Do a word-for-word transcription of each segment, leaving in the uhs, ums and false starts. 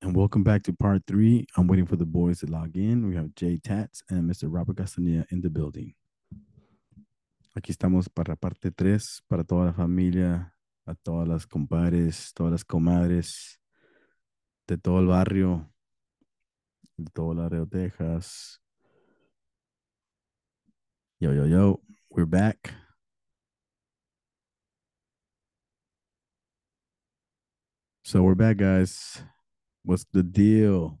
And welcome back to part three. I'm waiting for the boys to log in. We have Jay Tats and Mister Robert Castaneda in the building. Aquí estamos para parte tres, para toda la familia, a todas las compadres, todas las comadres, de todo el barrio, de todo el Rio Tejas. Yo, yo, yo, we're back. So we're back, guys. What's the deal?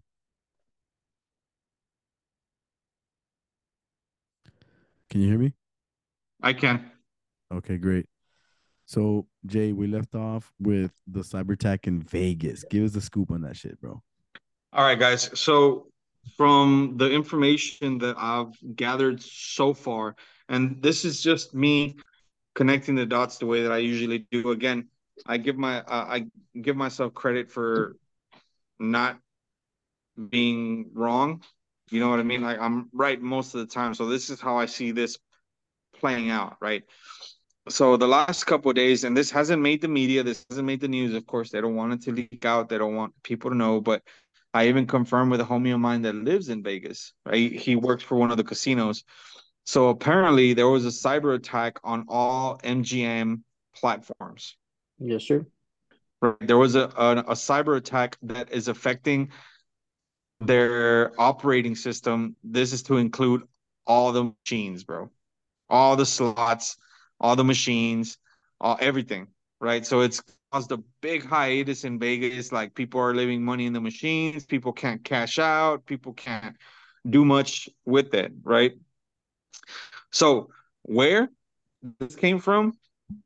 Can you hear me? I can. Okay, great. So, Jay, we left off with the cyber attack in Vegas. Give us the scoop on that shit, bro. All right, guys. So, from the information that I've gathered so far, and this is just me connecting the dots the way that I usually do. Again, I give my uh, I give myself credit for not being wrong. You know what I mean? Like, I'm right most of the time. So this is how I see this playing out, right? So the last couple of days, and this hasn't made the media, this hasn't made the news. Of course, they don't want it to leak out. They don't want people to know. But I even confirmed with a homie of mine that lives in Vegas, right? He works for one of the casinos. So apparently there was a cyber attack on all M G M platforms. Yes, sir. There was a, a a cyber attack that is affecting their operating system. This is to include all the machines, bro. All the slots, all the machines, all everything, right? So it's caused a big hiatus in Vegas. Like, people are leaving money in the machines. People can't cash out. People can't do much with it, right? So where this came from,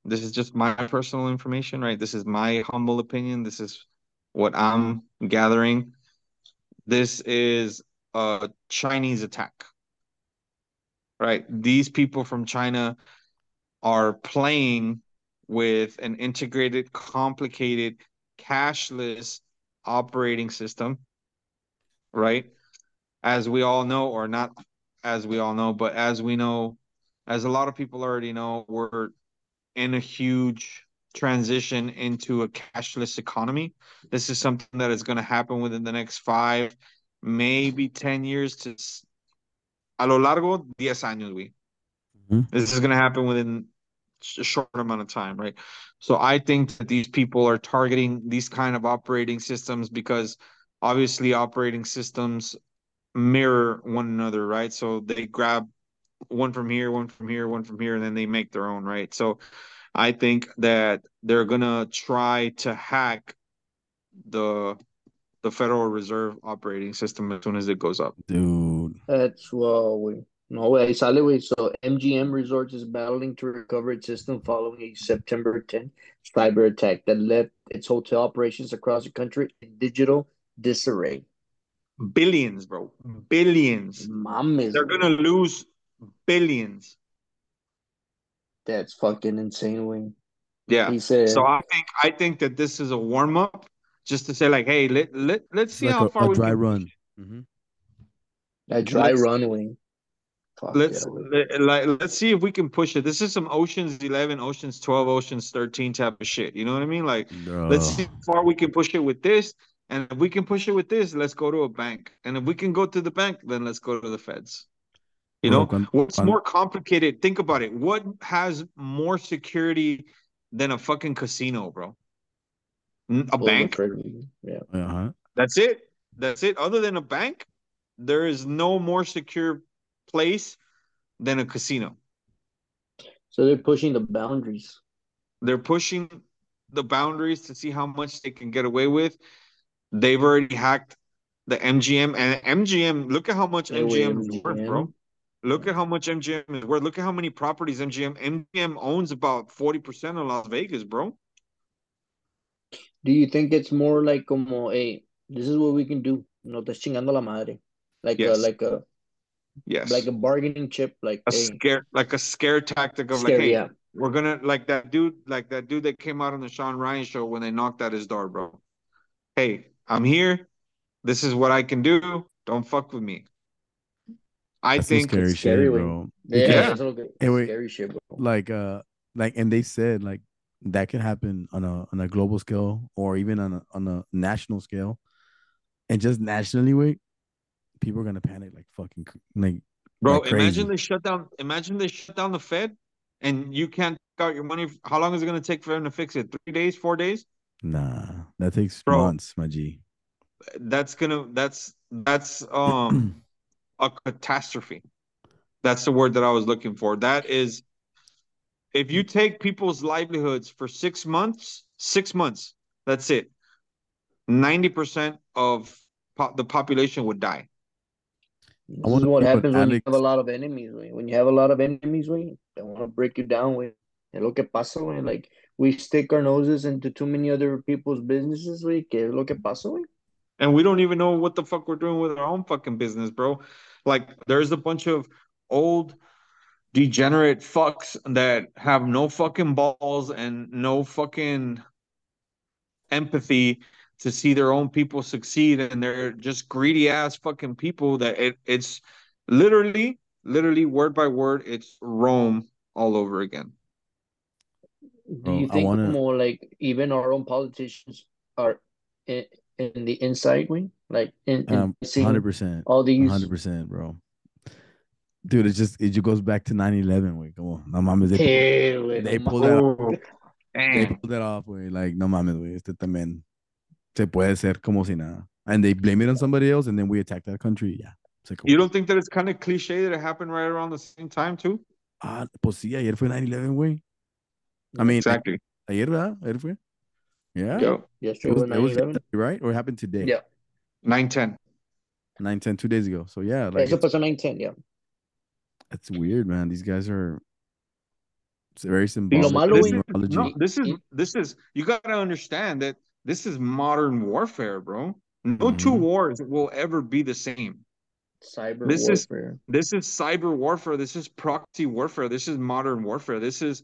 this is just my personal information, right? This is my humble opinion. This is what I'm gathering. This is a Chinese attack, right? These people from China are playing with an integrated, complicated, cashless operating system, right? As we all know, or not as we all know, but as we know, as a lot of people already know, we're in a huge transition into a cashless economy. This is something that is going to happen within the next five, maybe ten years to a lo largo, diez años, we. Mm-hmm. This is going to happen within a short amount of time, right? So I think that these people are targeting these kind of operating systems because obviously operating systems mirror one another, right? So they grab one from here, one from here, one from here, and then they make their own, right? So I think that they're going to try to hack the the Federal Reserve operating system as soon as it goes up. Dude. That's, well, we, no way. So M G M Resorts is battling to recover its system following a September tenth cyber attack that left its hotel operations across the country in digital disarray. Billions, bro. Billions. Mames, they're going to lose billions. That's fucking insane, Wayne. Yeah. He said, so I think I think that this is a warm up, just to say, like, hey, let let let's see like how a, far a we dry can run. Mm-hmm. A dry let's, run, Wayne. Fuck let's yeah, let, like let's see if we can push it. This is some Oceans eleven, Oceans twelve, Oceans thirteen type of shit. You know what I mean? Like, no. Let's see how far we can push it with this. And if we can push it with this, let's go to a bank. And if we can go to the bank, then let's go to the feds. You know, what's more complicated? Think about it. What has more security than a fucking casino, bro? A oh, bank? Yeah. Uh-huh. That's it. That's it. Other than a bank, there is no more secure place than a casino. So they're pushing the boundaries. They're pushing the boundaries to see how much they can get away with. They've already hacked the M G M. And M G M, look at how much M G M is worth, bro. Look at how much M G M is worth. Look at how many properties M G M. M G M owns about forty percent of Las Vegas, bro. Do you think it's more like, como, hey, this is what we can do? No te chingando la madre. Like, yes. a, like a, yes, like a bargaining chip, like a hey. scare, like a scare tactic of scare, like, hey, yeah. we're gonna like that dude, like that dude that came out on the Sean Ryan show when they knocked at his door, bro. Hey, I'm here. This is what I can do. Don't fuck with me. I that's think scary, it's scary shit, bro. Yeah, yeah. It's little, it's anyway, scary shit, bro. Like, uh, like, and they said like that can happen on a on a global scale or even on a on a national scale. and just nationally, wait, people are gonna panic like fucking like. Bro, like imagine they shut down. Imagine they shut down the Fed, and you can't take out your money. How long is it gonna take for them to fix it? Three days, four days? Nah, that takes Bro, months, my G. That's gonna. That's that's um a catastrophe. That's the word that I was looking for. That is, if you take people's livelihoods for six months, six months, that's it. ninety percent of po- the population would die. This is what happens when you have a lot of enemies. When you have a lot of enemies, they want to break you down. With and lo que pasa, like we stick our noses into too many other people's businesses. Lo que pasa, and we don't even know what the fuck we're doing with our own fucking business, bro. Like there's a bunch of old degenerate fucks that have no fucking balls and no fucking empathy to see their own people succeed, and they're just greedy ass fucking people that it, it's literally literally word by word, it's Rome all over again. Do you think wanna... more like even our own politicians are in, in the inside wing, like in, in um, one hundred percent all these one hundred percent bro. Dude, it just it just goes back to nine eleven. Wait, come on, no mames. They, hey, they pulled that off. They pulled that off. Wait, like no mames, wait, este también se puede hacer como si nada. And they blame it on somebody else, and then we attack that country. Yeah, like, you don't think that it's kind of cliche that it happened right around the same time too? Ah, pues sí, ayer fue nine eleven, güey. I mean, exactly. Ayer, ¿verdad? Ayer fue. Yeah. Yo, yesterday was, was nine eleven, right? Or it happened today? Yeah. nine ten nine ten two days ago. So yeah, like eso pasó nine ten, yeah. That's weird, man. These guys are very symbolic. This is, no, this is this is you gotta understand that this is modern warfare, bro. No mm-hmm. two wars will ever be the same. Cyber this warfare. Is, this is cyber warfare. This is proxy warfare. This is modern warfare. This is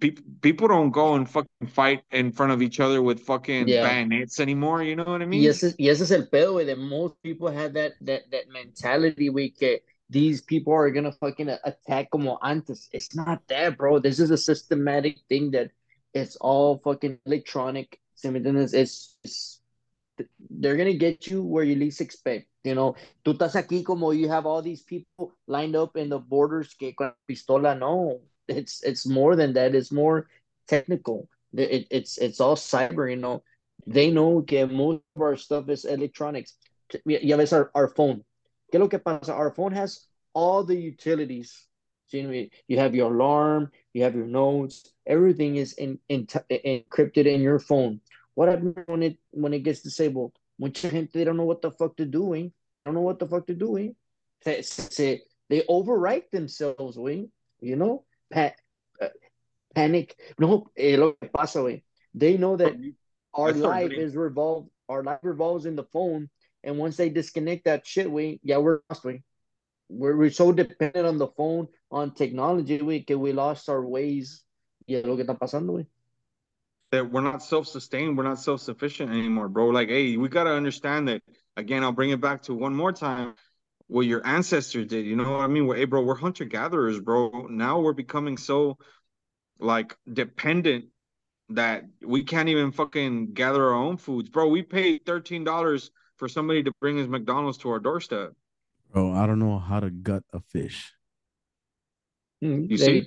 pe- people don't go and fucking fight in front of each other with fucking yeah. bayonets anymore. You know what I mean? Yes, yes, es el pedo. That most people have that that that mentality. We get. These people are gonna fucking attack como antes. It's not that, bro. This is a systematic thing that it's all fucking electronic. It's, it's, it's they're gonna get you where you least expect. You know, tú estás aquí como you have all these people lined up in the borders que con pistola. No, it's it's more than that. It's more technical. It, it's it's all cyber. You know, they know que most of our stuff is electronics. Ya ves our our phone. ¿Qué lo que pasa? Our phone has all the utilities. So, you know, you have your alarm, you have your notes, everything is in, in, in, encrypted in your phone. What happens when it when it gets disabled? Mucha gente, they don't know what the fuck they're doing. They don't know what the fuck they're doing. They, they overwrite themselves, we, you know? Pa- uh, panic. No, eh, lo que pasa, we. They know that our That's life is revolved, our life revolves in the phone. And once they disconnect that shit, we yeah we're lost. We we're, we're so dependent on the phone, on technology. We que we lost our ways. Yeah, lo que está pasando, we. That we're not self-sustained. We're not self-sufficient anymore, bro. Like, hey, we gotta understand that. Again, I'll bring it back to one more time. What your ancestors did, you know what I mean? Well, hey, bro, we're hunter-gatherers, bro. Now we're becoming so like dependent that we can't even fucking gather our own foods, bro. We paid thirteen dollars. For somebody to bring his McDonald's to our doorstep. Bro, I don't know how to gut a fish. Mm, you see?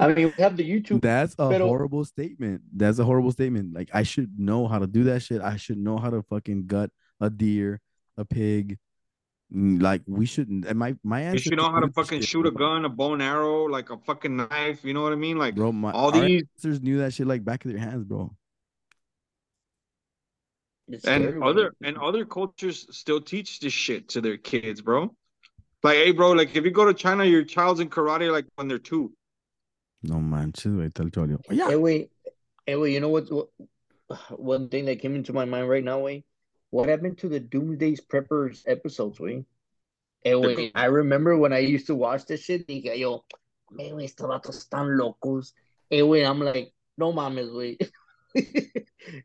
I mean, we have the YouTube. That's a pero... horrible statement. That's a horrible statement. Like, I should know how to do that shit. I should know how to fucking gut a deer, a pig. Like, we shouldn't. And my, my answer you should know how to fucking shit, shoot bro. a gun, a bow and arrow, like a fucking knife. You know what I mean? Like, bro, my, all these ancestors knew that shit like back of their hands, bro. It's and terrible. other and other cultures still teach this shit to their kids, bro. Like, hey, bro, like if you go to China, your child's in karate like when they're two. No manches, güey, tal cholo. Yeah. Hey, wait, hey, wait, you know what, what? One thing that came into my mind right now, wait. What happened to the Doomsday Preppers episodes, wait? Hey, wait, I remember when I used to watch this shit. Dije, yo, man, estos vatos están locos. Hey, wait, I'm like, no mames, wait.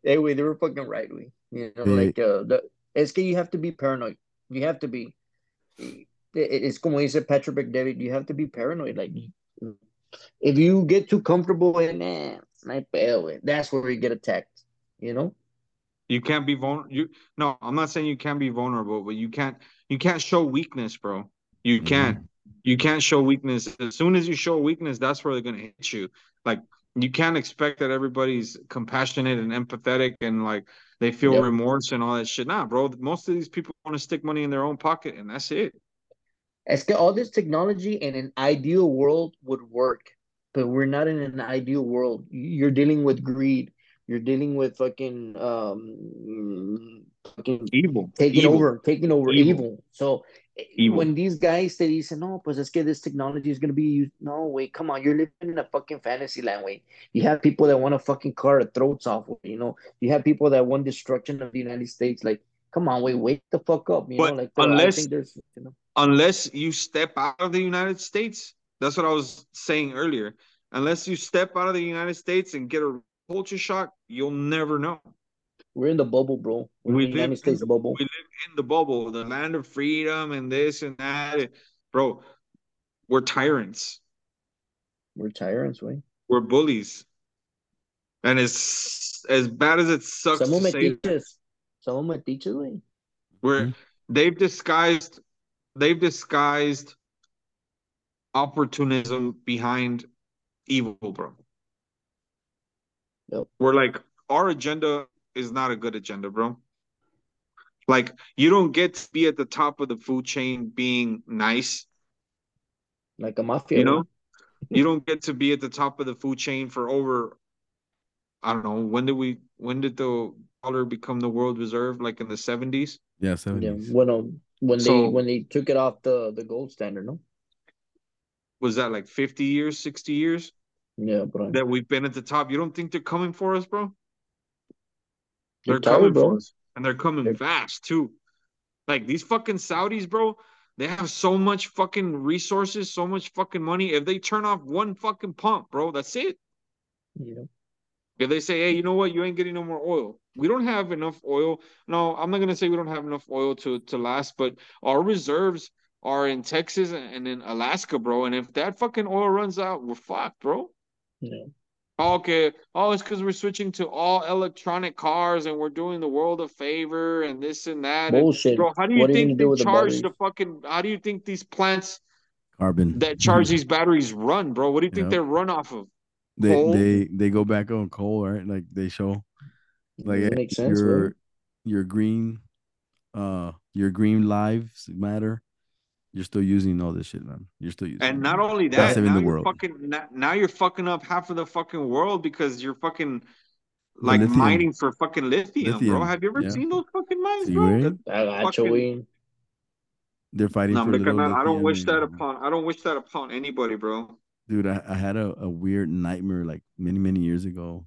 Hey, wait, they were fucking right, wait. You know, they, like uh, the it's you have to be paranoid. You have to be. It, it's como dice Patrick McDevitt. You have to be paranoid. Like, if you get too comfortable and eh, that's where you get attacked. You know. You can't be vulnerable. You no, I'm not saying you can't be vulnerable, but you can't you can't show weakness, bro. You mm-hmm. can't. You can't show weakness. As soon as you show weakness, that's where they're gonna hit you. Like, you can't expect that everybody's compassionate and empathetic and like they feel yep. remorse and all that shit. Nah, bro. Most of these people want to stick money in their own pocket, and that's it. All this technology in an ideal world would work, but we're not in an ideal world. You're dealing with greed. You're dealing with fucking um, fucking evil, taking evil. over, taking over evil. evil. So evil. When these guys they say, "No, pues es que this technology is gonna be used," no, wait, come on, you're living in a fucking fantasy land. Wait, you have people that want to fucking cut our throats off. You know, you have people that want destruction of the United States. Like, come on, wait, wake the fuck up. You but know, like unless I think there's, you know, unless you step out of the United States, that's what I was saying earlier. Unless you step out of the United States and get a culture shock, you'll never know. We're in the bubble, bro. We're we in live in the bubble. We live in the bubble, the land of freedom and this and that, bro. We're tyrants. We're tyrants, right? We're bullies. And as as bad as it sucks, someone to say that, someone might teach us. We're mm-hmm. they've disguised they've disguised opportunism behind evil, bro. Nope. We're like, our agenda is not a good agenda, bro. Like, you don't get to be at the top of the food chain being nice. Like a mafia. You know? You don't get to be at the top of the food chain for over, I don't know, when did we, when did the dollar become the world reserve? Like in the seventies? Yeah, seventies. Yeah, when, um, when, so, they, when they took it off the, the gold standard, no? Was that like fifty years, sixty years? Yeah, bro. That we've been at the top. You don't think they're coming for us, bro? They're, they're coming tired, bro. for us. And they're coming they're... fast, too. Like, these fucking Saudis, bro, they have so much fucking resources, so much fucking money. If they turn off one fucking pump, bro, that's it. Yeah. If they say, hey, you know what? You ain't getting no more oil. We don't have enough oil. No, I'm not going to say we don't have enough oil to, to last, but our reserves are in Texas and in Alaska, bro. And if that fucking oil runs out, we're fucked, bro. Yeah. Okay. Oh, it's because we're switching to all electronic cars and we're doing the world a favor and this and that. Bullshit. And, bro, how do you what think do you they charge the, the fucking? How do you think these plants, carbon that charge mm-hmm. these batteries, run, bro? What do you think yep. they run off of? They coal? they they go back on coal, right? Like they show, like it makes sense, your right? your green, uh, your green lives matter. You're still using all this shit, man. You're still using. And not only that, now you're world. fucking now you're fucking up half of the fucking world because you're fucking like lithium. mining for fucking lithium, lithium, bro. Have you ever yeah. seen those fucking mines, bro? Actually, they're fighting no, for lithium. I don't wish that upon. I don't wish that upon anybody, bro. Dude, I, I had a, a weird nightmare like many many years ago,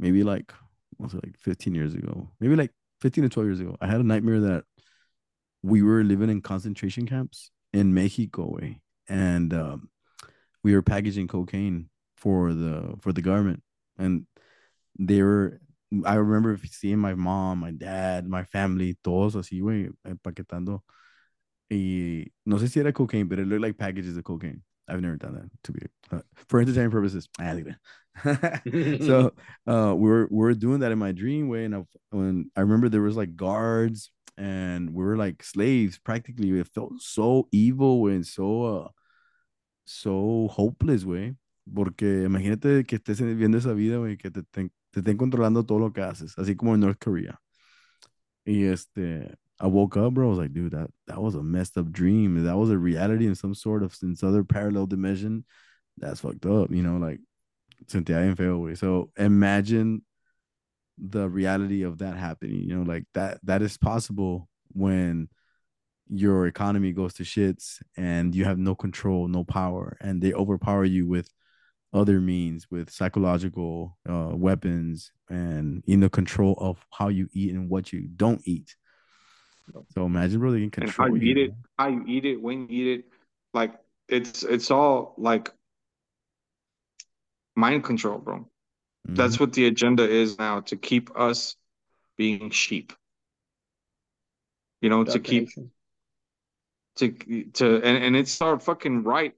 maybe like what's it, like fifteen years ago, maybe like fifteen to twelve years ago. I had a nightmare that we were living in concentration camps in Mexico, eh? and um, we were packaging cocaine for the for the government. And they were, I remember seeing my mom, my dad, my family, todos así, güey, empaquetando. Y no sé si era cocaine, but it looked like packages of cocaine. I've never done that to be uh, for entertainment purposes. So uh, we were we were doing that in my dream, way, and I, when I remember there was like guards. And we were like slaves, practically. It felt so evil and so, uh, so hopeless, güey. Porque imagínate que estés viviendo esa vida, güey, que te, te, te estén controlando todo lo que haces, así como en North Korea. Y este, I woke up, bro. I was like, dude, that, that was a messed up dream. That was a reality in some sort of some other parallel dimension. That's fucked up, you know, like, sentía bien feo, güey. So imagine the reality of that happening, you know, like that that is possible when your economy goes to shits and you have no control, no power, and they overpower you with other means, with psychological uh, weapons, and in the control of how you eat and what you don't eat. So imagine, bro, they can control and how you eat it, how you eat it, when you eat it. Like it's it's all like mind control, bro. That's what the agenda is now, to keep us being sheep. You know, to keep to to and, and it's our fucking right.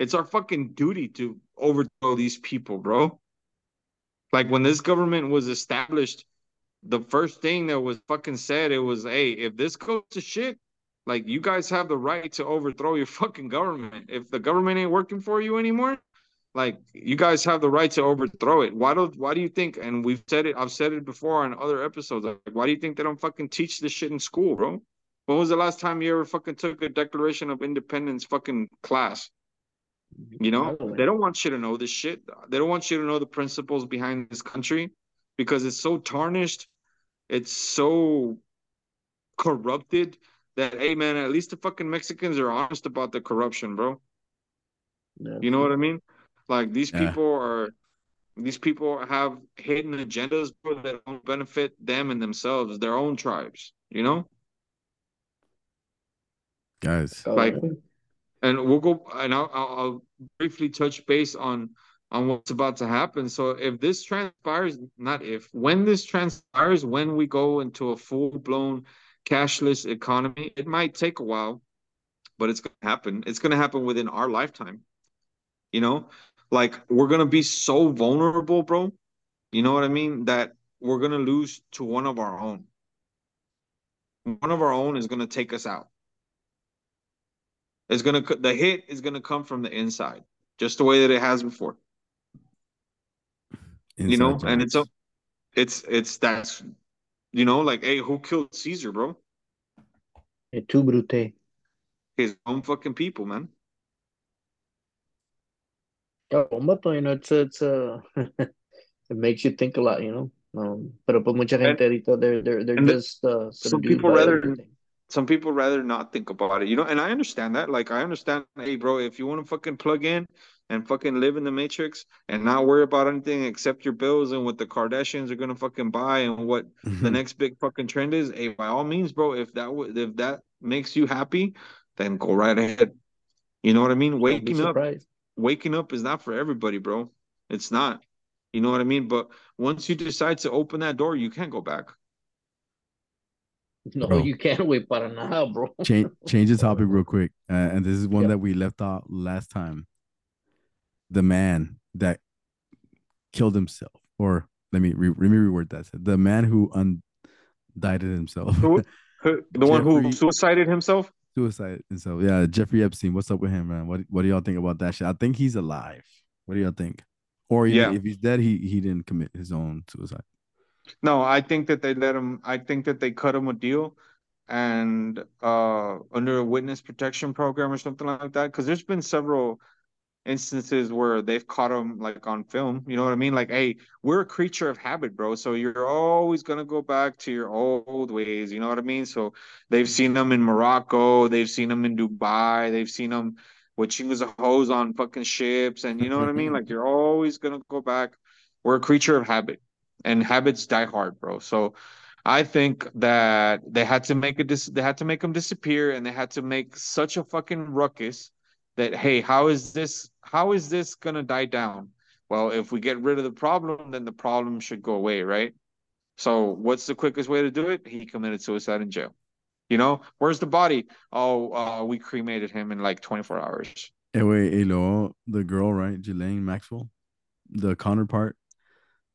It's our fucking duty to overthrow these people, bro. Like when this government was established, the first thing that was fucking said, it was, hey, if this goes to shit, like, you guys have the right to overthrow your fucking government. If the government ain't working for you anymore, like, you guys have the right to overthrow it. Why do why do you think, and we've said it, I've said it before on other episodes, like, why do you think they don't fucking teach this shit in school, bro? When was the last time you ever fucking took a Declaration of Independence fucking class? You know, they don't want you to know this shit. They don't want you to know the principles behind this country because it's so tarnished. It's so corrupted that, hey, man, at least the fucking Mexicans are honest about the corruption, bro. Yeah. You know what I mean? Like, these yeah. people are, these people have hidden agendas, bro, that don't benefit them and themselves, their own tribes, you know? Guys. Like, and we'll go, and I'll, I'll briefly touch base on, on what's about to happen. So if this transpires, not if, when this transpires, when we go into a full-blown cashless economy, it might take a while, but it's going to happen. It's going to happen within our lifetime. You know, like, we're going to be so vulnerable, bro. You know what I mean? That we're going to lose to one of our own. One of our own is going to take us out. It's gonna the hit is gonna come from the inside, just the way that it has before. Inside, you know, jobs. And it's a, it's it's that's, you know, like, hey, who killed Caesar, bro? Etu brute. His own fucking people, man. Oh, you know, it's a, it's a it makes you think a lot, you know. Um, pero por mucha gente ahorita, they're they're they're just uh, some people rather. Everything. Some people rather not think about it, you know, and I understand that. Like, I understand, hey, bro, if you want to fucking plug in and fucking live in the Matrix and not worry about anything except your bills and what the Kardashians are going to fucking buy and what mm-hmm. the next big fucking trend is, hey, by all means, bro, if that w- if that makes you happy, then go right ahead. You know what I mean? Waking up, waking up is not for everybody, bro. It's not. You know what I mean? But once you decide to open that door, you can't go back. No, bro. You can't wait para nada, bro. Change, change the topic real quick. Uh, and this is one yep. that we left out last time. The man that killed himself. Or let me, re- let me reword that. The man who undieted himself. Who, who, the Jeffrey, one who suicided himself? Suicide himself. Yeah, Jeffrey Epstein. What's up with him, man? What, what do y'all think about that shit? I think he's alive. What do y'all think? Or yeah. if he's dead, he, he didn't commit his own suicide. No, I think that they let him. I think that they cut him a deal, and uh, under a witness protection program or something like that. Because there's been several instances where they've caught him like on film. You know what I mean? Like, hey, we're a creature of habit, bro. So you're always gonna go back to your old ways. You know what I mean? So they've seen him in Morocco. They've seen him in Dubai. They've seen him witching as a hose on fucking ships. And you know what I mean? Like, you're always gonna go back. We're a creature of habit. And habits die hard, bro. So I think that they had to make it dis- they had to make him disappear, and they had to make such a fucking ruckus that, hey, how is this how is this gonna die down? Well, if we get rid of the problem, then the problem should go away, right? So what's the quickest way to do it? He committed suicide in jail. You know, where's the body? Oh, uh, we cremated him in like twenty-four hours. Hey, wait, hey, Lo, the girl, right? Ghislaine Maxwell, the counterpart.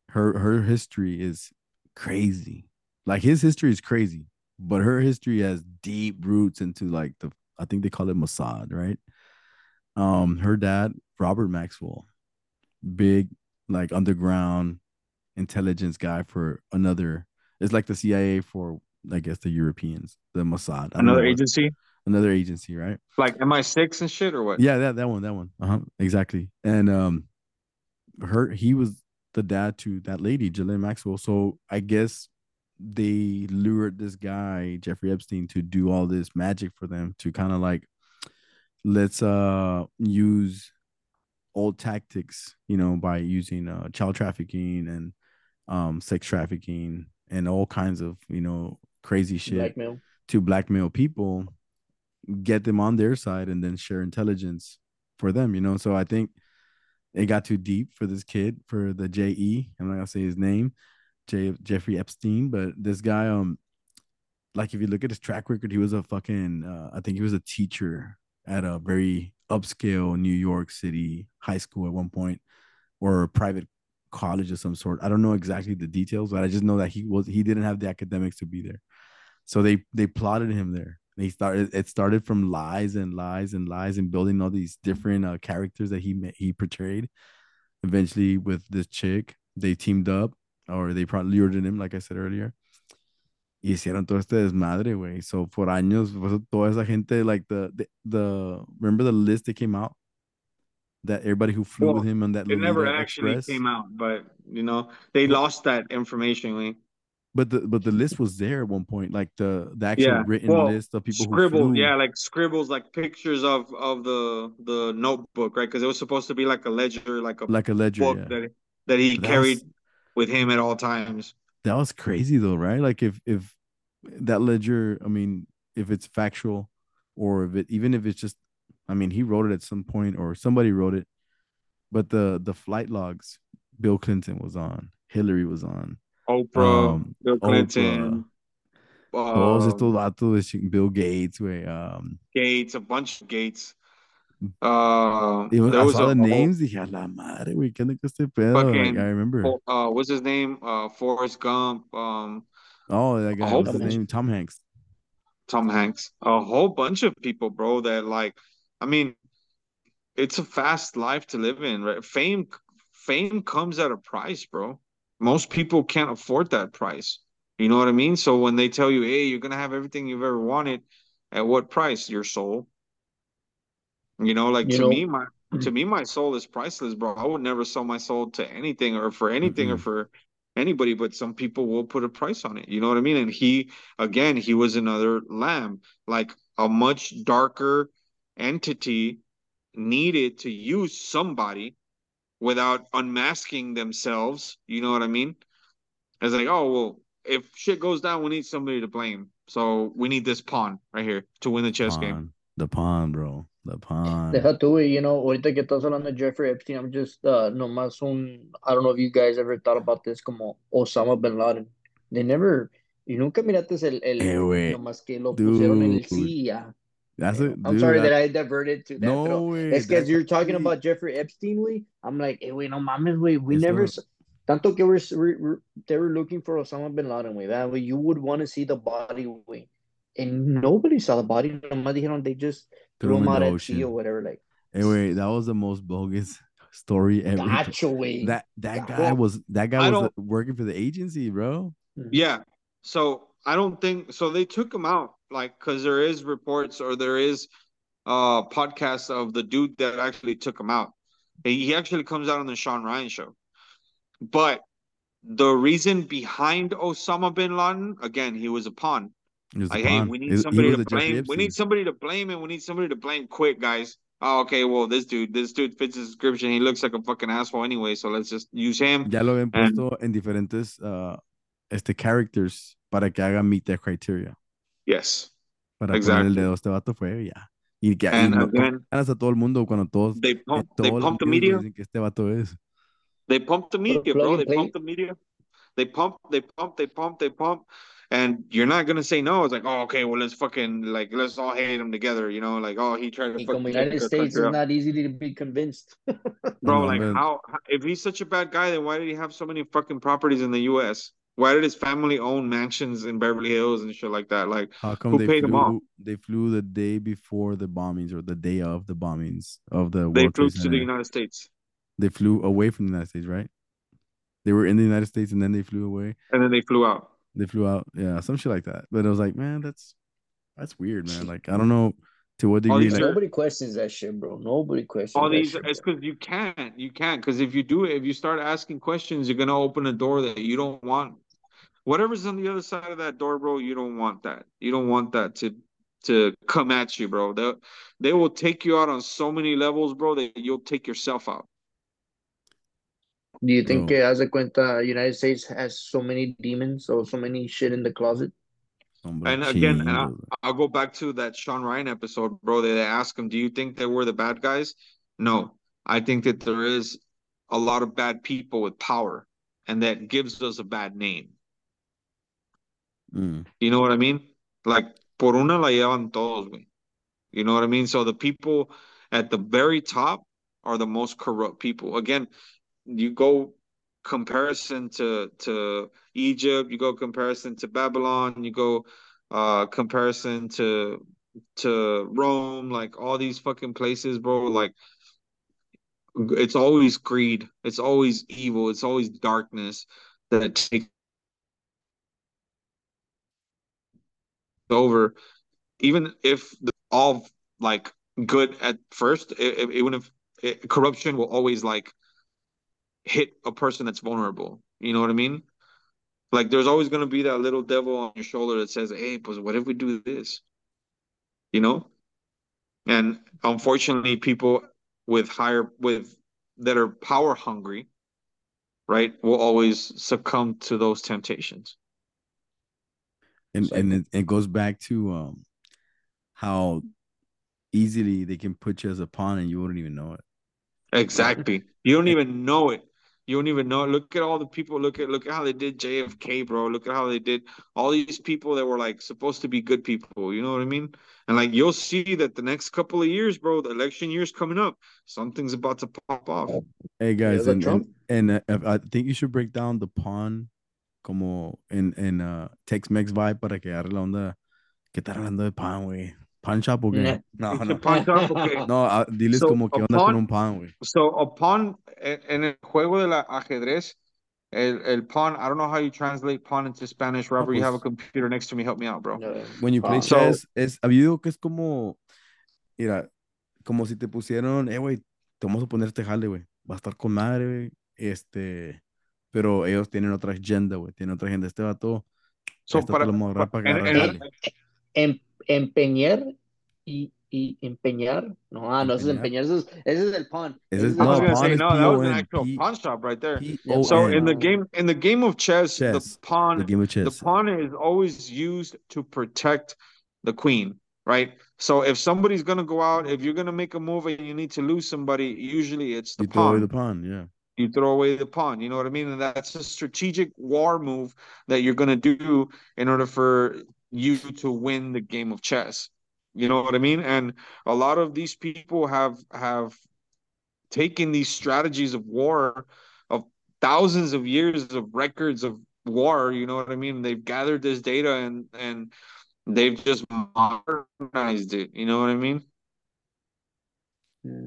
Her her history is crazy. Like, his history is crazy, but her history has deep roots into, like, the, I think they call it Mossad, right? Um, her dad, Robert Maxwell, big, like, underground intelligence guy for another. It's like the C I A for, I guess, the Europeans, the Mossad. Another agency? Another agency, right? Like M I six and shit or what? Yeah, that that one, that one. Uh huh. Exactly. And um, her he was. the dad to that lady, Ghislaine Maxwell. So I guess they lured this guy, Jeffrey Epstein, to do all this magic for them to kind of like, let's uh use old tactics, you know, by using uh, child trafficking and um sex trafficking and all kinds of, you know, crazy shit blackmail. to blackmail people, get them on their side, and then share intelligence for them, you know? So I think it got too deep for this kid, for the J E. I'm not gonna say his name, J- Jeffrey Epstein. But this guy, um, like if you look at his track record, he was a fucking, uh, I think he was a teacher at a very upscale New York City high school at one point, or a private college of some sort. I don't know exactly the details, but I just know that he was he didn't have the academics to be there. So they they plotted him there. They started it started from lies and lies and lies and building all these different uh, characters that he he portrayed. Eventually, with this chick, they teamed up, or they probably lured him, like I said earlier. Y hicieron todo este desmadre, güey. So for años, toda esa gente, like the, the the remember the list that came out, that everybody who flew well, with him on that. It never actually Express? Came out, but you know they lost that information, güey. But the but the list was there at one point, like the the actual yeah. written well, list of people scribbles, who flew. Yeah, like scribbles, like pictures of, of the the notebook, right? Because it was supposed to be like a ledger, like a like a ledger book yeah. that that he That's, carried with him at all times. That was crazy though, right? Like if if that ledger, I mean, if it's factual, or if it even if it's just, I mean, he wrote it at some point or somebody wrote it. But the the flight logs, Bill Clinton was on, Hillary was on. Oprah, um, Bill Clinton, Oprah. Um, Bill Gates, way um, Gates, a bunch of Gates. Uh, it was, I was saw the names. Whole, dije, la madre, wey, ¿qué este pedo? Fucking, like, I remember. Uh, what's his name? Uh, Forrest Gump. Um, oh, that guy. What's his name? Tom Hanks. Tom Hanks. A whole bunch of people, bro. That like, I mean, it's a fast life to live in, right? Fame, fame comes at a price, bro. Most people can't afford that price. You know what I mean? So when they tell you, hey, you're going to have everything you've ever wanted, at what price? Your soul. You know, like you to know. me, my to me, my soul is priceless, bro. I would never sell my soul to anything or for anything mm-hmm. or for anybody. But some people will put a price on it. You know what I mean? And he, again, he was another lamb, like a much darker entity needed to use somebody without unmasking themselves, you know what I mean? It's like, oh, well, if shit goes down, we need somebody to blame. So we need this pawn right here to win the chess pawn. game. The pawn, bro. The pawn. Deja tú, you know, ahorita que estás hablando de Jeffrey Epstein, I'm just, uh, nomás un, I don't know if you guys ever thought about this, como Osama bin Laden. They never, y nunca mirates el, el, eh, nomás que lo Dude. pusieron en el C I A. That's it. I'm dude, sorry that I diverted to that. No way. It's because you're talking about Jeffrey Epstein, we. I'm like, hey, wait, no mames, we. We it's never. Not... Tanto que we're, we're they were looking for Osama bin Laden, we. That way you would want to see the body, we. And nobody saw the body. They just threw, threw him out at sea or whatever, like. Anyway, that was the most bogus story ever. Gotcha, we. That that guy well, was that guy I was don't... working for the agency, bro. Yeah. So I don't think so. They took him out. Like, because there is reports or there is uh, podcasts of the dude that actually took him out. He actually comes out on the Sean Ryan show. But the reason behind Osama bin Laden, again, he was a pawn. He was like, a hey, pawn. we need somebody to blame. We need somebody to blame and we need somebody to blame quick, guys. Oh, okay, well, this dude, this dude fits the description. He looks like a fucking asshole anyway, so let's just use him. Ya lo han puesto en diferentes uh, este characters para que haga meet that criteria. Yes, para exactly. El dedo este vato fue, yeah. Y que and no, again, hasta todo el mundo cuando todos they pump, they pump the media. Este vato es. They pump the media, bro. They pump the media. They pump, they pump, they pump, they pump, and you're not gonna say no. It's like, oh, okay, well, let's fucking like let's all hate him together, you know? Like, oh, he tried to. Y fucking United States is not easy to be convinced, bro. Like, man. how if he's such a bad guy, then why did he have so many fucking properties in the U S? Why did his family own mansions in Beverly Hills and shit like that? Like, how come who they paid flew, them off? They flew the day before the bombings or the day of the bombings of the World Trade Center. They flew to the United States. They flew away from the United States, right? They were in the United States and then they flew away. And then they flew out. They flew out. Yeah, some shit like that. But I was like, man, that's that's weird, man. Like, I don't know to what degree. Like, nobody questions that shit, bro. Nobody questions all these. Shit, it's because you can't. You can't. Because if you do it, if you start asking questions, you're going to open a door that you don't want. Whatever's on the other side of that door, bro, you don't want that. You don't want that to to come at you, bro. They, they will take you out on so many levels, bro, that you'll take yourself out. Do you think, oh. as a cuenta, United States has so many demons or so many shit in the closet? And again, and I'll, I'll go back to that Sean Ryan episode, bro. They, they asked him, do you think they were the bad guys? No. I think that there is a lot of bad people with power, and that gives us a bad name. Mm. You know what I mean? Like, por una la llevan todos, güey. You know what I mean? So the people at the very top are the most corrupt people. Again, you go comparison to to Egypt, you go comparison to Babylon, you go uh comparison to to Rome, like all these fucking places, bro. Like, it's always greed, it's always evil, it's always darkness that takes over. Even if the, all like good at first, it, it, it wouldn't. It, corruption will always like hit a person that's vulnerable. You know what I mean? Like, there's always going to be that little devil on your shoulder that says, "Hey, but what if we do this?" You know? And unfortunately, people with higher with that are power hungry, right, will always succumb to those temptations. And so, and it, it goes back to um how easily they can put you as a pawn and you wouldn't even know it. Exactly. You don't even know it. You don't even know it. Look at all the people. Look at look at how they did J F K, bro. Look at how they did all these people that were like supposed to be good people. You know what I mean? And like, you'll see that the next couple of years, bro, the election year's coming up, something's about to pop off. Hey guys, yeah, and, Trump? and and uh, I think you should break down the pawn como in in uh, Tex-Mex vibe para que agarre la onda que está hablando de pan, güey. Pan shop, okay. No, no. Pan shop, okay. No, uh, diles so como que onda con un pan, güey. So, a pawn, en, en el juego del ajedrez, el, el pawn, I don't know how you translate pawn into Spanish. Robert, oh, pues, you have a computer next to me. Help me out, bro. Yeah. When you play uh, chess, so, es, habido que es como, mira, como si te pusieron, eh, güey, te vamos a poner este jale, güey. Va a estar con madre, güey. Este, pero ellos tienen otra agenda, güey. Tienen otra agenda. Este vato, so este para, para, para en, agarrar, en, empeñar y, y empeñar. No, ah, no, ese es empeñar. Ese es, ese es el pawn. Ese es, I was gonna say, no, that was an actual pawn shop right there. So in the game, in the game of chess, the pawn, the pawn is always used to protect the queen, right? So if somebody's gonna go out, if you're gonna make a move and you need to lose somebody, usually it's the pawn. You throw away the pawn, yeah. You throw away the pawn, you know what I mean? And that's a strategic war move that you're gonna do in order for you to win the game of chess. You know what I mean? And a lot of these people have have taken these strategies of war, of thousands of years of records of war, you know what I mean? They've gathered this data and and they've just modernized it, you know what I mean?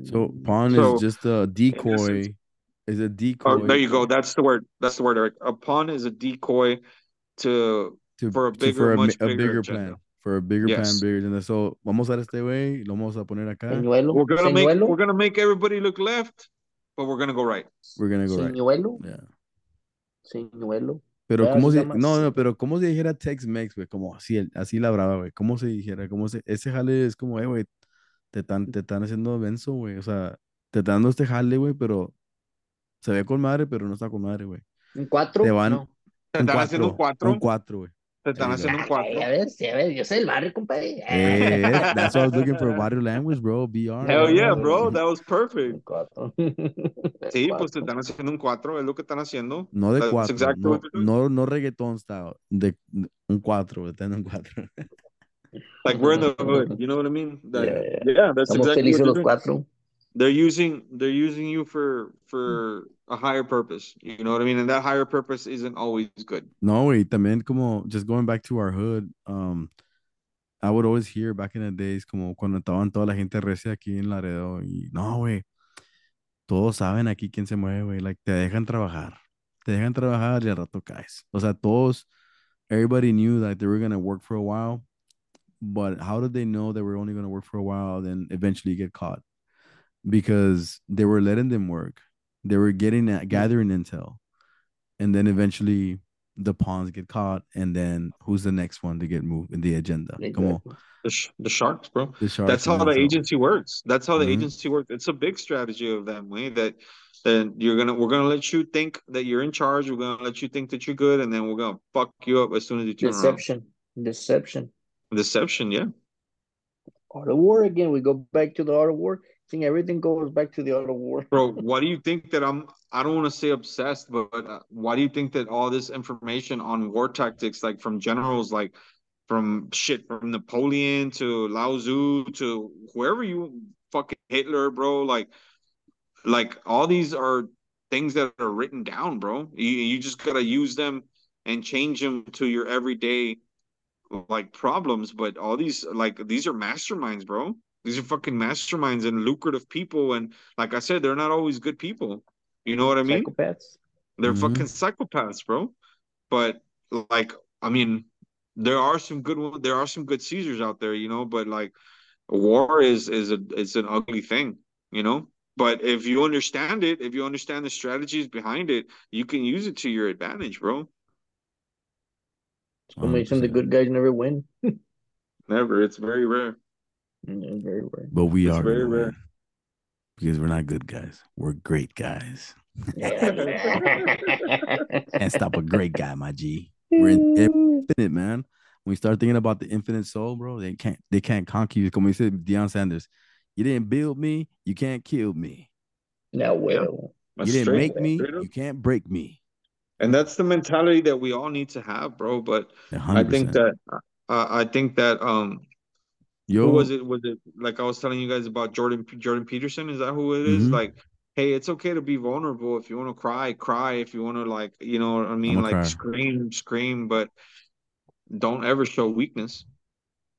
So pawn so, is just a decoy. Is a decoy. Oh, there you go. That's the word. That's the word, Eric. A pawn is a decoy to To, for a bigger, to, for a, much a bigger, bigger plan, for a bigger yes. plan, bigger than that. So vamos a dar este way, lo vamos a poner acá. Señuelo. We're gonna make Señuelo. we're gonna make everybody look left, but we're gonna go right. We're gonna go Señuelo. right. Yeah. Señuelo. Pero yeah, como se, se no no, pero como se dijera Tex-Mex, güey, como así el, así la brava, güey. Como se dijera, como se ese jale es como, eh, güey, te están te están haciendo benzo, güey. O sea, te están dando este jale, güey, pero se ve con madre, pero no está con madre, güey. Un cuatro. Te van. No. Te están haciendo un cuatro. Un cuatro, güey. Te están haciendo un cuatro. A ver, a ver, yo soy el barrio, compadre. Hey, that's what I was looking for, barrio language, bro. B R. Hell yeah, bro. That was perfect. Cuatro. Sí, pues te están haciendo un cuatro. Es lo que están haciendo. No de cuatro. No, no, no reggaeton style. De un cuatro. Están en un cuatro. Like, we're in the hood. You know what I mean? Like, yeah, yeah. yeah, that's Estamos exactly what they're cuatro. Doing. They're using, they're using you for, for a higher purpose. You know what I mean? And that higher purpose isn't always good. No, wait, también como, just going back to our hood, um, I would always hear back in the days, como cuando estaban toda la gente recia aquí en Laredo, y no, güey, todos saben aquí quién se mueve, güey, like, te dejan trabajar, te dejan trabajar y al rato caes. O sea, todos, everybody knew that they were going to work for a while, but how did they know they were only going to work for a while, then eventually get caught? Because they were letting them work, they were getting at gathering intel, and then eventually the pawns get caught, and then who's the next one to get moved in the agenda? Exactly. Come on, the, sh the sharks, bro. The sharks That's how the intel. agency works. That's how the mm-hmm. agency works. It's a big strategy of them, way that that you're gonna we're gonna let you think that you're in charge. We're gonna let you think that you're good, and then we're gonna fuck you up as soon as you turn Deception. around. Deception, deception, deception. Yeah. Art of war again. We go back to the art of war. I think everything goes back to the art of war. Bro, why do you think that I'm, I don't want to say obsessed, but uh, why do you think that all this information on war tactics, like from generals, like from shit, from Napoleon to Lao Tzu to whoever you fucking Hitler, bro, like, like all these are things that are written down, bro. You, you just got to use them and change them to your everyday, like, problems. But all these, like, these are masterminds, bro. These are fucking masterminds and lucrative people. And like I said, they're not always good people. You know what I mean? Psychopaths. They're mm-hmm. fucking psychopaths, bro. But like, I mean, there are some good ones. There are some good Caesars out there, you know, but like war is, is a, it's an ugly thing, you know, but if you understand it, if you understand the strategies behind it, you can use it to your advantage, bro. So make some of the good guys never win. Never. It's very rare. Yeah, very rare. But we it's are very rare. Win. Because we're not good guys. We're great guys. Can't stop a great guy, my G. We're infinite, man. When we start thinking about the infinite soul, bro, they can't they can't conquer you. Come we said Deion Sanders. You didn't build me, you can't kill me. No well. You didn't make me, you can't break me. And that's the mentality that we all need to have, bro. But one hundred percent. I think that uh, I think that um Yo. Who was it? Was it like I was telling you guys about Jordan Jordan Peterson? Is that who it is? Mm-hmm. Like, hey, it's okay to be vulnerable. If you want to cry, cry. If you want to, like, you know what I mean? Like, cry. scream, scream. But don't ever show weakness.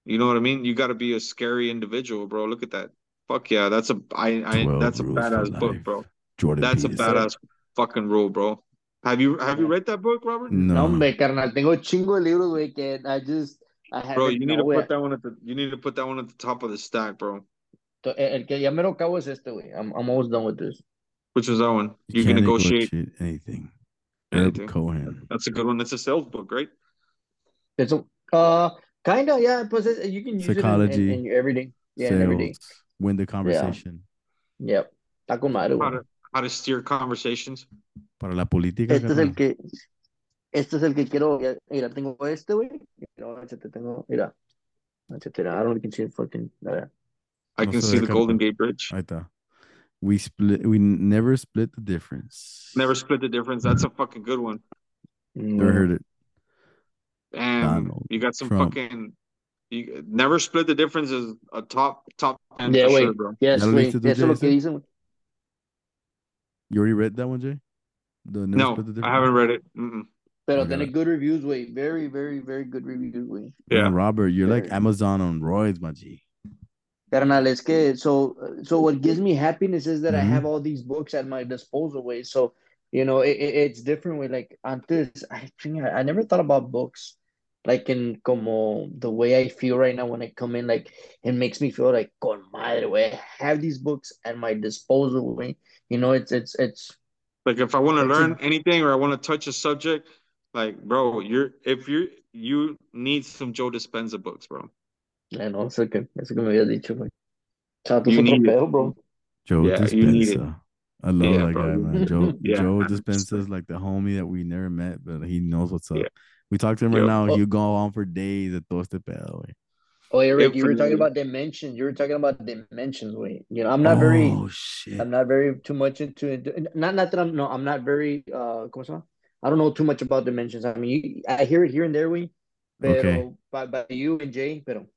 You know what I mean? You got to be a scary individual, bro. Look at that. Fuck yeah. That's a, I, I, that's a badass book, bro. Jordan that's Peterson. A badass fucking rule, bro. Have you have you read that book, Robert? No. No, carnal. Tengo chingo de libros, güey, que I just... I bro, you need to put that one at the you need to put that one at the top of the stack, bro. El que ya me lo acabo es este, güey. I'm I'm almost done with this. Which was that one? You, you can negotiate, negotiate anything. Eric Cohen. That's a good one. That's a sales book, right? It's a uh kind of yeah. Plus, you can use psychology it in, in, in everyday, yeah, sales, in everyday. Win the conversation. Yeah. Yep. Está con madre, how to, how to steer conversations. Para la política. Este es el que. Este es el que quiero. Mira, tengo este, güey. No, tengo. Mira. I don't can see fucking. I can no, so see the Golden Gate Bridge. Ahí está. We split. We never split the difference. Never split the difference. That's a fucking good one. Never heard it. And you got some Trump. Fucking. You never split the difference is a top top. ten yeah, wait. Sure, bro. Yes, wait. Eso lo que dicen. You already read that one, Jay? The never no, split the difference? I haven't read it. Mm-mm. Pero tiene like, good reviews, güey. Very, very, very good reviews, güey. Yeah, Robert, you're very. Like Amazon on roids, my G. Carnal, es que, so, so what gives me happiness is that mm-hmm. I have all these books at my disposal, way. So, you know, it, it, it's different, way. Like, antes, I think I, I never thought about books. Like, in como the way I feel right now when I come in, like, it makes me feel like, con madre, güey. I have these books at my disposal, way. You know, it's, it's, it's. Like, if I want to learn anything or I want to touch a subject, like, bro, you're if you you need some Joe Dispenza books, bro. I know, it's okay. It's okay. You need it, bro. Joe yeah, Dispenza. I love yeah, that bro. Guy, man. Joe, yeah. Joe Dispenza is like the homie that we never met, but he knows what's up. Yeah. We talk to him right Yo, now. Oh. You go on for days at todo este pedo, güey. Oh, Eric, you were talking about dimensions. You were talking about dimensions, wait. You know, I'm not oh, very. Shit. I'm not very too much into it. Not, not that I'm no. I'm not very. Uh, I don't know too much about dimensions. I mean, you, I hear it here and there, we. Okay. By, by you and Jay, pero.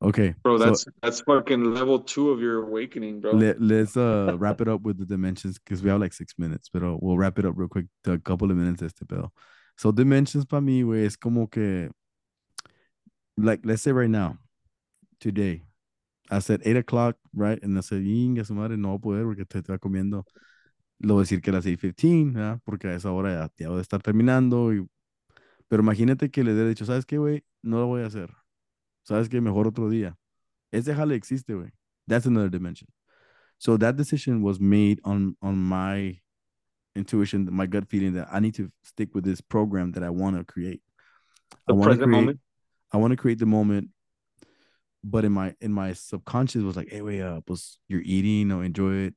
Okay, bro, that's so, that's fucking level two of your awakening, bro. Let, let's uh wrap it up with the dimensions because we have like six minutes, but we'll wrap it up real quick. To a couple of minutes, este pedo. So dimensions para mí, güey, es como que. Like, let's say right now, today, I said eight o'clock, right? And I said, "Inga su madre, no voy a poder porque te está comiendo." Lo voy a decir que a las eight fifteen, ¿verdad? Porque a esa hora ya, ya voy a estar terminando. Y... Pero imagínate que le he dicho, ¿sabes qué, güey? No lo voy a hacer. ¿Sabes qué? Mejor otro día. Ese jale existe, güey. That's another dimension. So that decision was made on, on my intuition, my gut feeling that I need to stick with this program that I want to create. The I present create... moment. I want to create the moment, but in my in my subconscious was like, "Hey, wait up! You're eating, or enjoy it."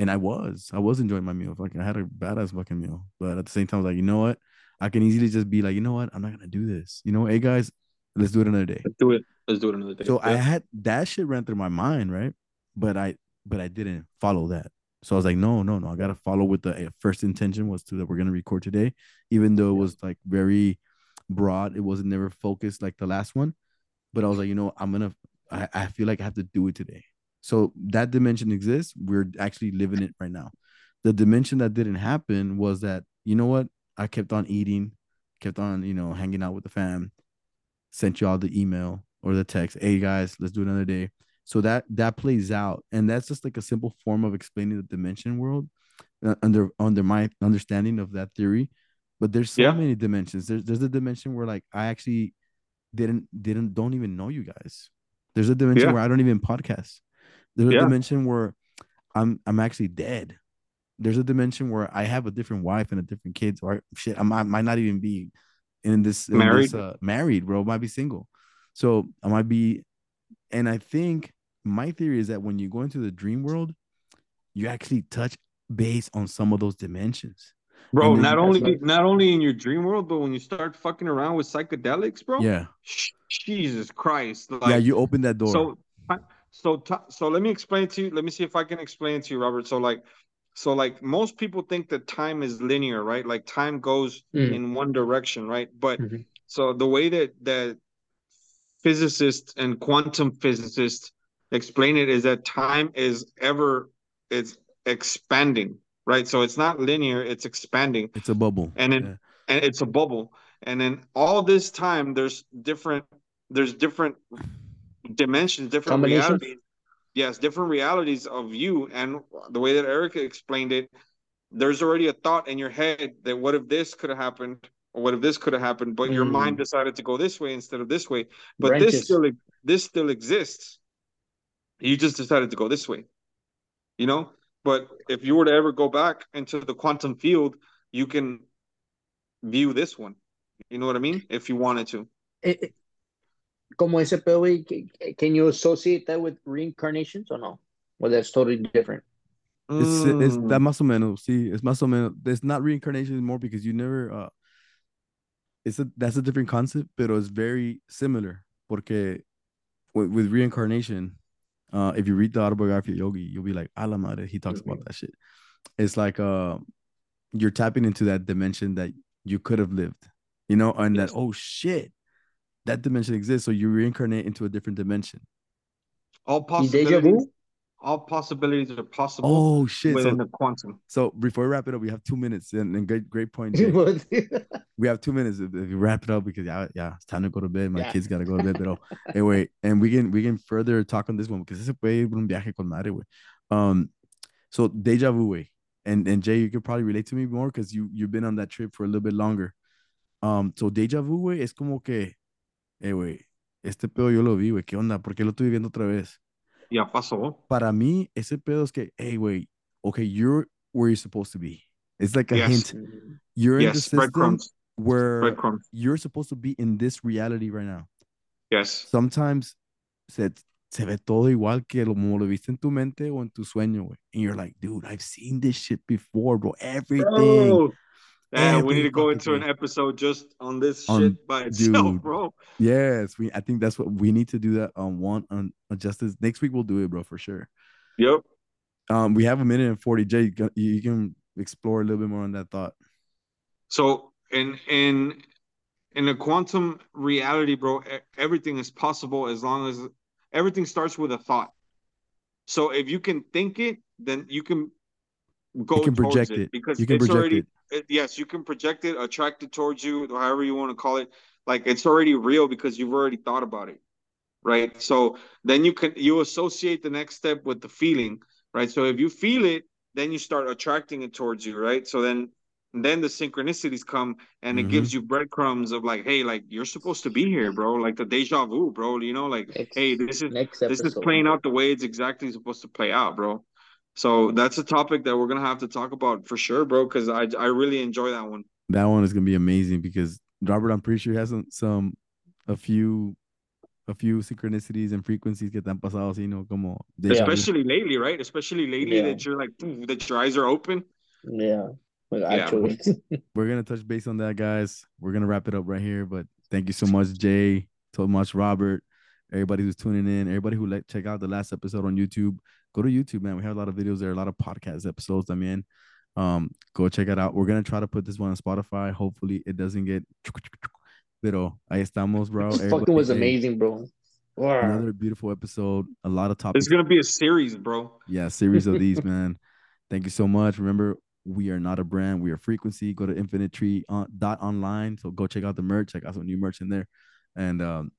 And I was, I was enjoying my meal. Fucking, I had a badass fucking meal. But at the same time, I was like, "You know what? I can easily just be like, you know what? I'm not gonna do this. You know, hey guys, let's do it another day. Let's do it. Let's do it another day." So yeah. I had that shit ran through my mind, right? But I, but I didn't follow that. So I was like, "No, no, no! I gotta follow with the first intention was to that we're gonna record today, even though it was like very." Broad, it wasn't never focused like the last one, but I was like, you know, I'm gonna, I, I feel like I have to do it today. So that dimension exists. We're actually living it right now. the dimension that didn't happen was that, you know what, I kept on eating, kept on, you know, hanging out with the fam, sent y'all the email or the text, hey guys, let's do it another day. So that that plays out, and that's just like a simple form of explaining the dimension world uh, under under my understanding of that theory. But there's so yeah. many dimensions. There's there's a dimension where like I actually didn't didn't don't even know you guys. There's a dimension yeah. where I don't even podcast. There's yeah. a dimension where I'm I'm actually dead. There's a dimension where I have a different wife and a different kids. Or shit, I might, might not even be in this married, in this, uh, married, bro. I might be single. So I might be, and I think my theory is that when you go into the dream world, you actually touch base on some of those dimensions. Bro, not only like, not only in your dream world, but when you start fucking around with psychedelics, bro. Yeah. Jesus Christ. Like, yeah, you open that door. So, so, so let me explain to you. Let me see if I can explain to you, Robert. So, like, so like most people think that time is linear, right? Like time goes mm. in one direction, right? But mm-hmm. so the way that that physicists and quantum physicists explain it is that time is ever it's expanding. Right, so it's not linear; it's expanding. It's a bubble, and it, yeah. and it's a bubble, and then all this time there's different, there's different dimensions, different realities. Yes, different realities of you, and the way that Eric explained it, there's already a thought in your head that what if this could have happened, or what if this could have happened, but mm. your mind decided to go this way instead of this way. But Branches. this still this still exists. You just decided to go this way, you know. But if you were to ever go back into the quantum field, you can view this one. You know what I mean? If you wanted to. It, it, como ese pedo, can you associate that with reincarnations or no? Well, that's totally different. It's, it's that más o menos. See, it's más o menos. It's not reincarnation anymore because you never. Uh, it's a, that's a different concept, but it's very similar. Porque with, with reincarnation. Uh, if you read the autobiography of Yogi, you'll be like, a la madre, he talks about that shit. It's like uh, you're tapping into that dimension that you could have lived, you know, and that, oh, shit, that dimension exists. So you reincarnate into a different dimension. All possibilities, all possibilities are possible oh, shit. within so, the quantum. So before we wrap it up, we have two minutes. And, and great, great point, Jay. We have two minutes if, if you wrap it up because yeah, yeah, it's time to go to bed. My yeah. kids gotta go to bed, pero anyway, and we can we can further talk on this one because this way un viaje con madre, güey. Um, so deja vu, güey, and and Jay, you could probably relate to me more because you you've been on that trip for a little bit longer. Um, so deja vu, güey, es como que, eh, güey, este pedo yo lo vi, güey. ¿Qué onda? ¿Por qué lo estoy viendo otra vez? Ya pasó. Para mí ese pedo es que, hey, güey, okay, you're where you're supposed to be. It's like a yes. hint. You're yes. in the system. Breadcrumbs. Where you're supposed to be in this reality right now. Yes. Sometimes se, se ve todo igual que lo, como lo viste en tu mente o en tu sueño, güey. And you're like, dude, I've seen this shit before, bro. Everything. Bro. Yeah, we need to go into an episode just on this on, shit by itself, dude. Bro. Yes, we. I think that's what we need to do. That on one on justice next week. We'll do it, bro, for sure. Yep. Um, we have a minute and forty. Jay, you can explore a little bit more on that thought. So. In in in a quantum reality, bro, everything is possible as long as everything starts with a thought. So if you can think it, then you can go you can towards project it, it. because you can it's already it. yes, you can project it, attract it towards you, or however you want to call it. Like it's already real because you've already thought about it, right? So then you can you associate the next step with the feeling, right? So if you feel it, then you start attracting it towards you, right? So then. And then the synchronicities come and it mm-hmm. gives you breadcrumbs of like, hey, like you're supposed to be here, bro. Like the deja vu, bro. You know, like, next, hey, this is this is playing out the way it's exactly supposed to play out, bro. So that's a topic that we're going to have to talk about for sure, bro, because I, I really enjoy that one. That one is going to be amazing because Robert, I'm pretty sure has some, some a few a few synchronicities and frequencies que te han pasado, you know, como especially vu. lately, right? Especially lately yeah. that you're like, that your eyes are open. Yeah. Yeah. We're gonna touch base on that, guys. We're gonna wrap it up right here, but thank you so much, Jay, so much, Robert, everybody who's tuning in, everybody who let check out the last episode on YouTube. Go to YouTube, man. We have a lot of videos there, a lot of podcast episodes. I mean, um, go check it out. We're gonna try to put this one on Spotify. Hopefully, it doesn't get. Pero ahí estamos, bro. This fucking was amazing, bro. Wow. Another beautiful episode. A lot of topics. It's gonna be a series, bro. Yeah, a series of these, man. Thank you so much. Remember, we are not a brand. We are frequency. Go to infinite tree dot online. So go check out the merch. I got some new merch in there. And um,